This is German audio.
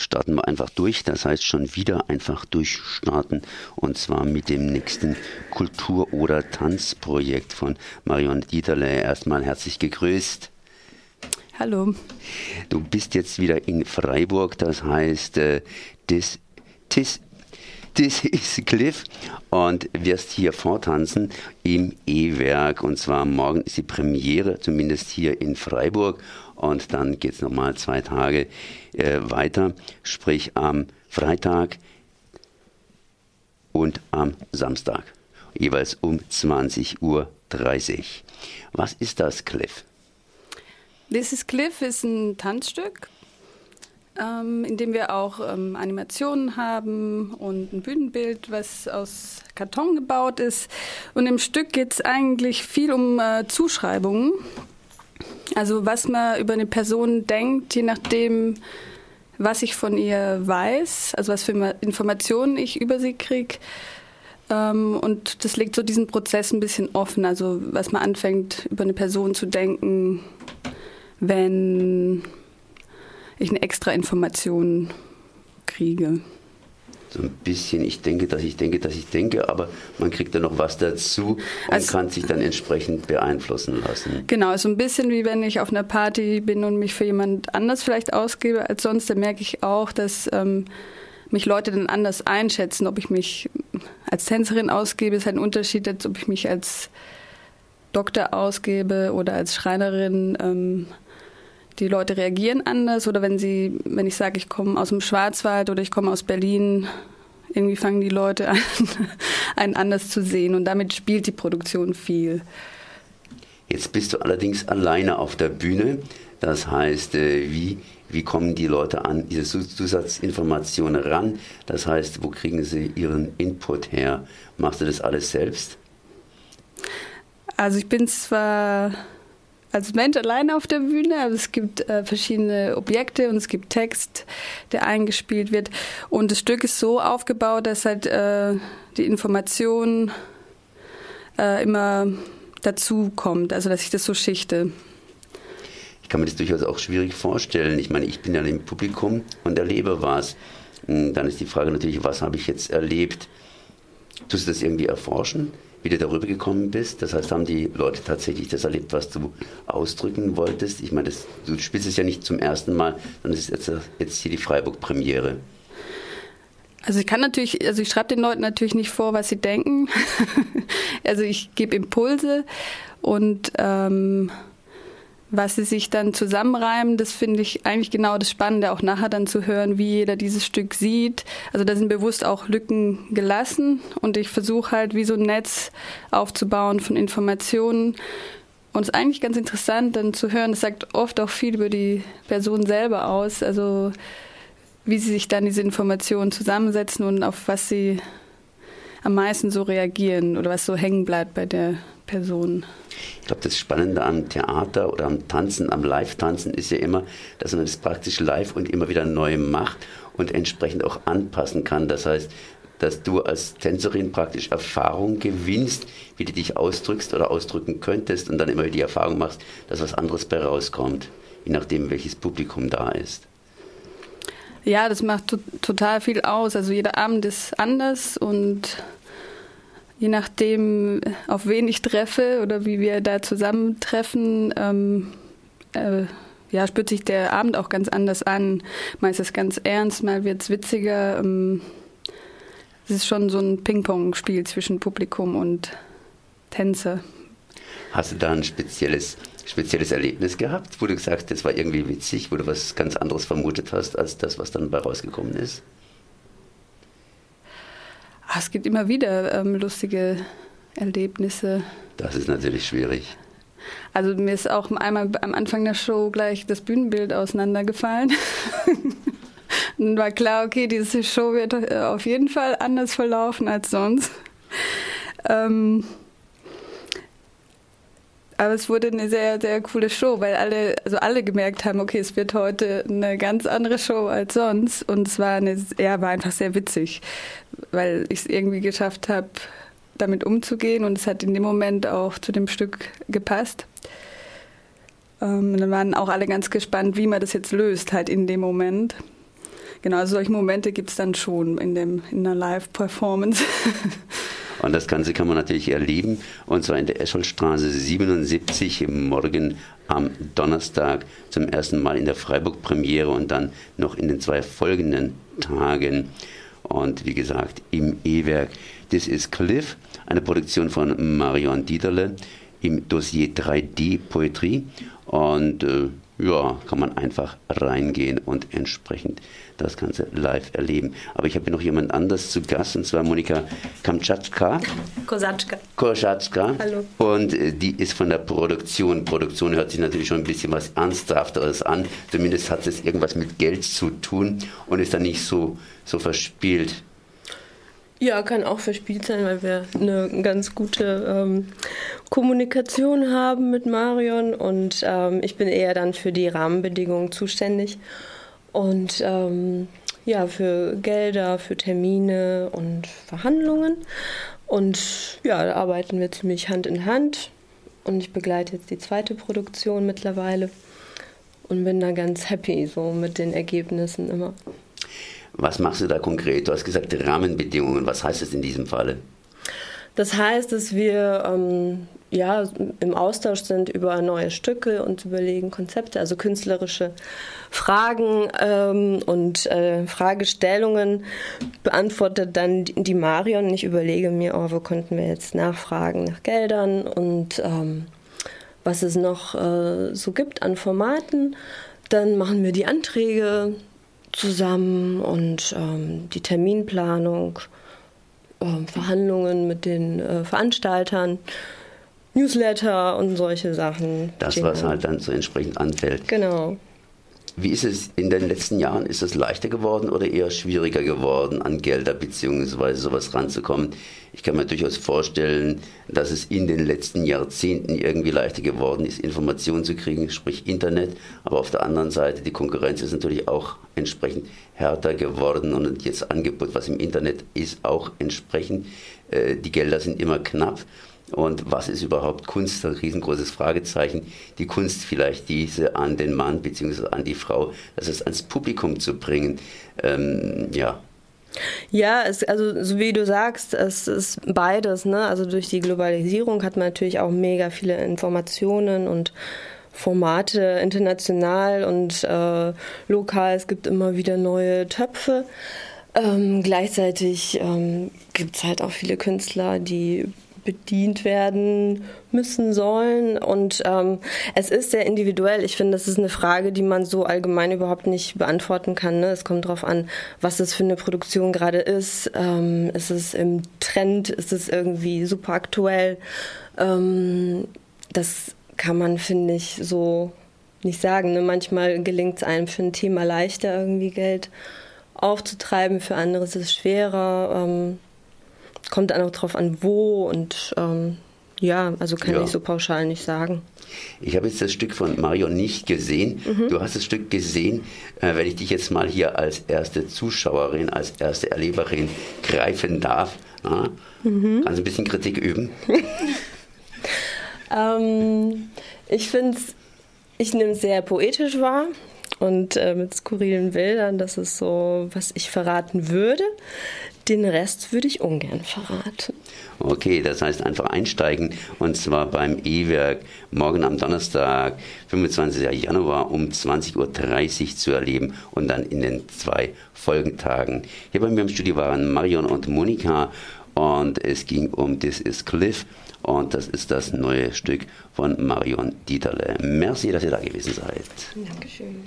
starten wir einfach durch. Das heißt schon wieder einfach durchstarten, und zwar mit dem nächsten Kultur- oder Tanzprojekt von Marion Dieterle. Erstmal herzlich gegrüßt. Hallo. Du bist jetzt wieder in Freiburg, das heißt This is Cliff, und wirst hier vortanzen im E-Werk, und zwar morgen ist die Premiere, zumindest hier in Freiburg, und dann geht es nochmal 2 Tage weiter, sprich am Freitag und am Samstag, jeweils um 20.30 Uhr. Was ist das, Cliff? This is Cliff ist ein Tanzstück, in dem wir auch Animationen haben und ein Bühnenbild, was aus Karton gebaut ist. Und im Stück geht es eigentlich viel um Zuschreibungen. Also was man über eine Person denkt, je nachdem, was ich von ihr weiß, also was für Informationen ich über sie kriege. Und das legt so diesen Prozess ein bisschen offen, also was man anfängt, über eine Person zu denken, wenn ich eine extra Information kriege. So ein bisschen, ich denke, aber man kriegt dann noch was dazu und also, kann sich dann entsprechend beeinflussen lassen. Genau, so ein bisschen wie wenn ich auf einer Party bin und mich für jemand anders vielleicht ausgebe als sonst, dann merke ich auch, dass mich Leute dann anders einschätzen. Ob ich mich als Tänzerin ausgebe, ist ein Unterschied, als ob ich mich als Doktor ausgebe oder als Schreinerin. Die Leute reagieren anders, oder wenn ich sage, ich komme aus dem Schwarzwald oder ich komme aus Berlin, irgendwie fangen die Leute an, einen anders zu sehen, und damit spielt die Produktion viel. Jetzt bist du allerdings alleine auf der Bühne, das heißt, wie kommen die Leute an diese Zusatzinformationen ran, das heißt, wo kriegen sie ihren Input her? Machst du das alles selbst? Also ich bin zwar als Mensch alleine auf der Bühne, aber es gibt verschiedene Objekte und es gibt Text, der eingespielt wird. Und das Stück ist so aufgebaut, dass halt die Information immer dazu kommt, also dass ich das so schichte. Ich kann mir das durchaus auch schwierig vorstellen. Ich meine, ich bin ja im Publikum und erlebe was. Und dann ist die Frage natürlich, was habe ich jetzt erlebt? Tust du das irgendwie erforschen, wie du darüber gekommen bist? Das heißt, haben die Leute tatsächlich das erlebt, was du ausdrücken wolltest? Ich meine, du spielst es ja nicht zum ersten Mal, sondern es ist jetzt hier die Freiburg-Premiere. Also ich schreibe den Leuten natürlich nicht vor, was sie denken. Also ich gebe Impulse, und was sie sich dann zusammenreimen, das finde ich eigentlich genau das Spannende, auch nachher dann zu hören, wie jeder dieses Stück sieht. Also da sind bewusst auch Lücken gelassen, und ich versuche halt wie so ein Netz aufzubauen von Informationen. Und es ist eigentlich ganz interessant dann zu hören, das sagt oft auch viel über die Person selber aus, also wie sie sich dann diese Informationen zusammensetzen und auf was sie am meisten so reagieren oder was so hängen bleibt bei der Person. Ich glaube, das Spannende am Theater oder am Tanzen, am Live-Tanzen ist ja immer, dass man das praktisch live und immer wieder neu macht und entsprechend auch anpassen kann. Das heißt, dass du als Tänzerin praktisch Erfahrung gewinnst, wie du dich ausdrückst oder ausdrücken könntest, und dann immer wieder die Erfahrung machst, dass was anderes bei rauskommt, je nachdem, welches Publikum da ist. Ja, das macht total viel aus. Also jeder Abend ist anders, und je nachdem, auf wen ich treffe oder wie wir da zusammentreffen, spürt sich der Abend auch ganz anders an. Mal ist es ganz ernst, mal wird es witziger. Es ist schon so ein Ping-Pong-Spiel zwischen Publikum und Tänzer. Hast du da ein spezielles Erlebnis gehabt, wo du gesagt hast, das war irgendwie witzig, wo du was ganz anderes vermutet hast, als das, was dann dabei rausgekommen ist? Es gibt immer wieder lustige Erlebnisse. Das ist natürlich schwierig. Also mir ist auch einmal am Anfang der Show gleich das Bühnenbild auseinandergefallen. Dann war klar, okay, diese Show wird auf jeden Fall anders verlaufen als sonst. Aber es wurde eine sehr, sehr coole Show, weil alle gemerkt haben, okay, es wird heute eine ganz andere Show als sonst. Und es war einfach sehr witzig, weil ich es irgendwie geschafft habe, damit umzugehen. Und es hat in dem Moment auch zu dem Stück gepasst. Dann waren auch alle ganz gespannt, wie man das jetzt löst, halt in dem Moment. Genau, also solche Momente gibt es dann schon in einer Live-Performance. Und das Ganze kann man natürlich erleben, und zwar in der Eschelstraße 77 morgen am Donnerstag zum ersten Mal in der Freiburg-Premiere und dann noch in den 2 folgenden Tagen. Und wie gesagt, im E-Werk. This is Cliff, eine Produktion von Marion Dieterle im Dossier 3D-Poetrie. Und kann man einfach reingehen und entsprechend das Ganze live erleben. Aber ich habe hier noch jemand anders zu Gast, und zwar Monika Korsatschka. Hallo. Und die ist von der Produktion. Produktion hört sich natürlich schon ein bisschen was Ernsthafteres an. Zumindest hat es irgendwas mit Geld zu tun und ist dann nicht so verspielt. Ja, kann auch verspielt sein, weil wir eine ganz gute Kommunikation haben mit Marion, und ich bin eher dann für die Rahmenbedingungen zuständig und für Gelder, für Termine und Verhandlungen, und ja, da arbeiten wir ziemlich Hand in Hand, und ich begleite jetzt die 2. Produktion mittlerweile und bin da ganz happy so mit den Ergebnissen immer. Was machst du da konkret? Du hast gesagt Rahmenbedingungen. Was heißt das in diesem Falle? Das heißt, dass wir im Austausch sind über neue Stücke und überlegen Konzepte, also künstlerische Fragen und Fragestellungen beantwortet dann die Marion. Ich überlege mir, wo konnten wir jetzt nachfragen nach Geldern und was es noch so gibt an Formaten. Dann machen wir die Anträge zusammen und die Terminplanung, Verhandlungen mit den Veranstaltern, Newsletter und solche Sachen. Das, was halt dann so entsprechend anfällt. Genau. Wie ist es in den letzten Jahren? Ist es leichter geworden oder eher schwieriger geworden, an Gelder bzw. sowas ranzukommen? Ich kann mir durchaus vorstellen, dass es in den letzten Jahrzehnten irgendwie leichter geworden ist, Informationen zu kriegen, sprich Internet. Aber auf der anderen Seite, die Konkurrenz ist natürlich auch entsprechend härter geworden, und jetzt Angebot, was im Internet ist, auch entsprechend. Die Gelder sind immer knapp. Und was ist überhaupt Kunst? Ein riesengroßes Fragezeichen. Die Kunst vielleicht diese an den Mann bzw. an die Frau, das ist ans Publikum zu bringen. Ja, also so wie du sagst, es ist beides. Ne? Also durch die Globalisierung hat man natürlich auch mega viele Informationen und Formate international und lokal. Es gibt immer wieder neue Töpfe. Gleichzeitig gibt es halt auch viele Künstler, die bedient werden müssen, sollen, und es ist sehr individuell. Ich finde, das ist eine Frage, die man so allgemein überhaupt nicht beantworten kann. Ne? Es kommt darauf an, was es für eine Produktion gerade ist. Ist es im Trend? Ist es irgendwie super aktuell? Das kann man, finde ich, so nicht sagen. Ne? Manchmal gelingt es einem für ein Thema leichter, irgendwie Geld aufzutreiben. Für andere ist es schwerer. Kommt dann auch drauf an, wo, und ich so pauschal nicht sagen. Ich habe jetzt das Stück von Marion nicht gesehen. Mhm. Du hast das Stück gesehen. Wenn ich dich jetzt mal hier als erste Zuschauerin, als erste Erleberin greifen darf, kannst du ein bisschen Kritik üben? Ich nehme es sehr poetisch wahr und mit skurrilen Bildern. Das ist so, was ich verraten würde. Den Rest würde ich ungern verraten. Okay, das heißt einfach einsteigen, und zwar beim E-Werk morgen am Donnerstag, 25. Januar um 20:30 Uhr zu erleben und dann in den 2 Folgetagen. Hier bei mir im Studio waren Marion und Monika, und es ging um This is Cliff, und das ist das neue Stück von Marion Dieterle. Merci, dass ihr da gewesen seid. Dankeschön.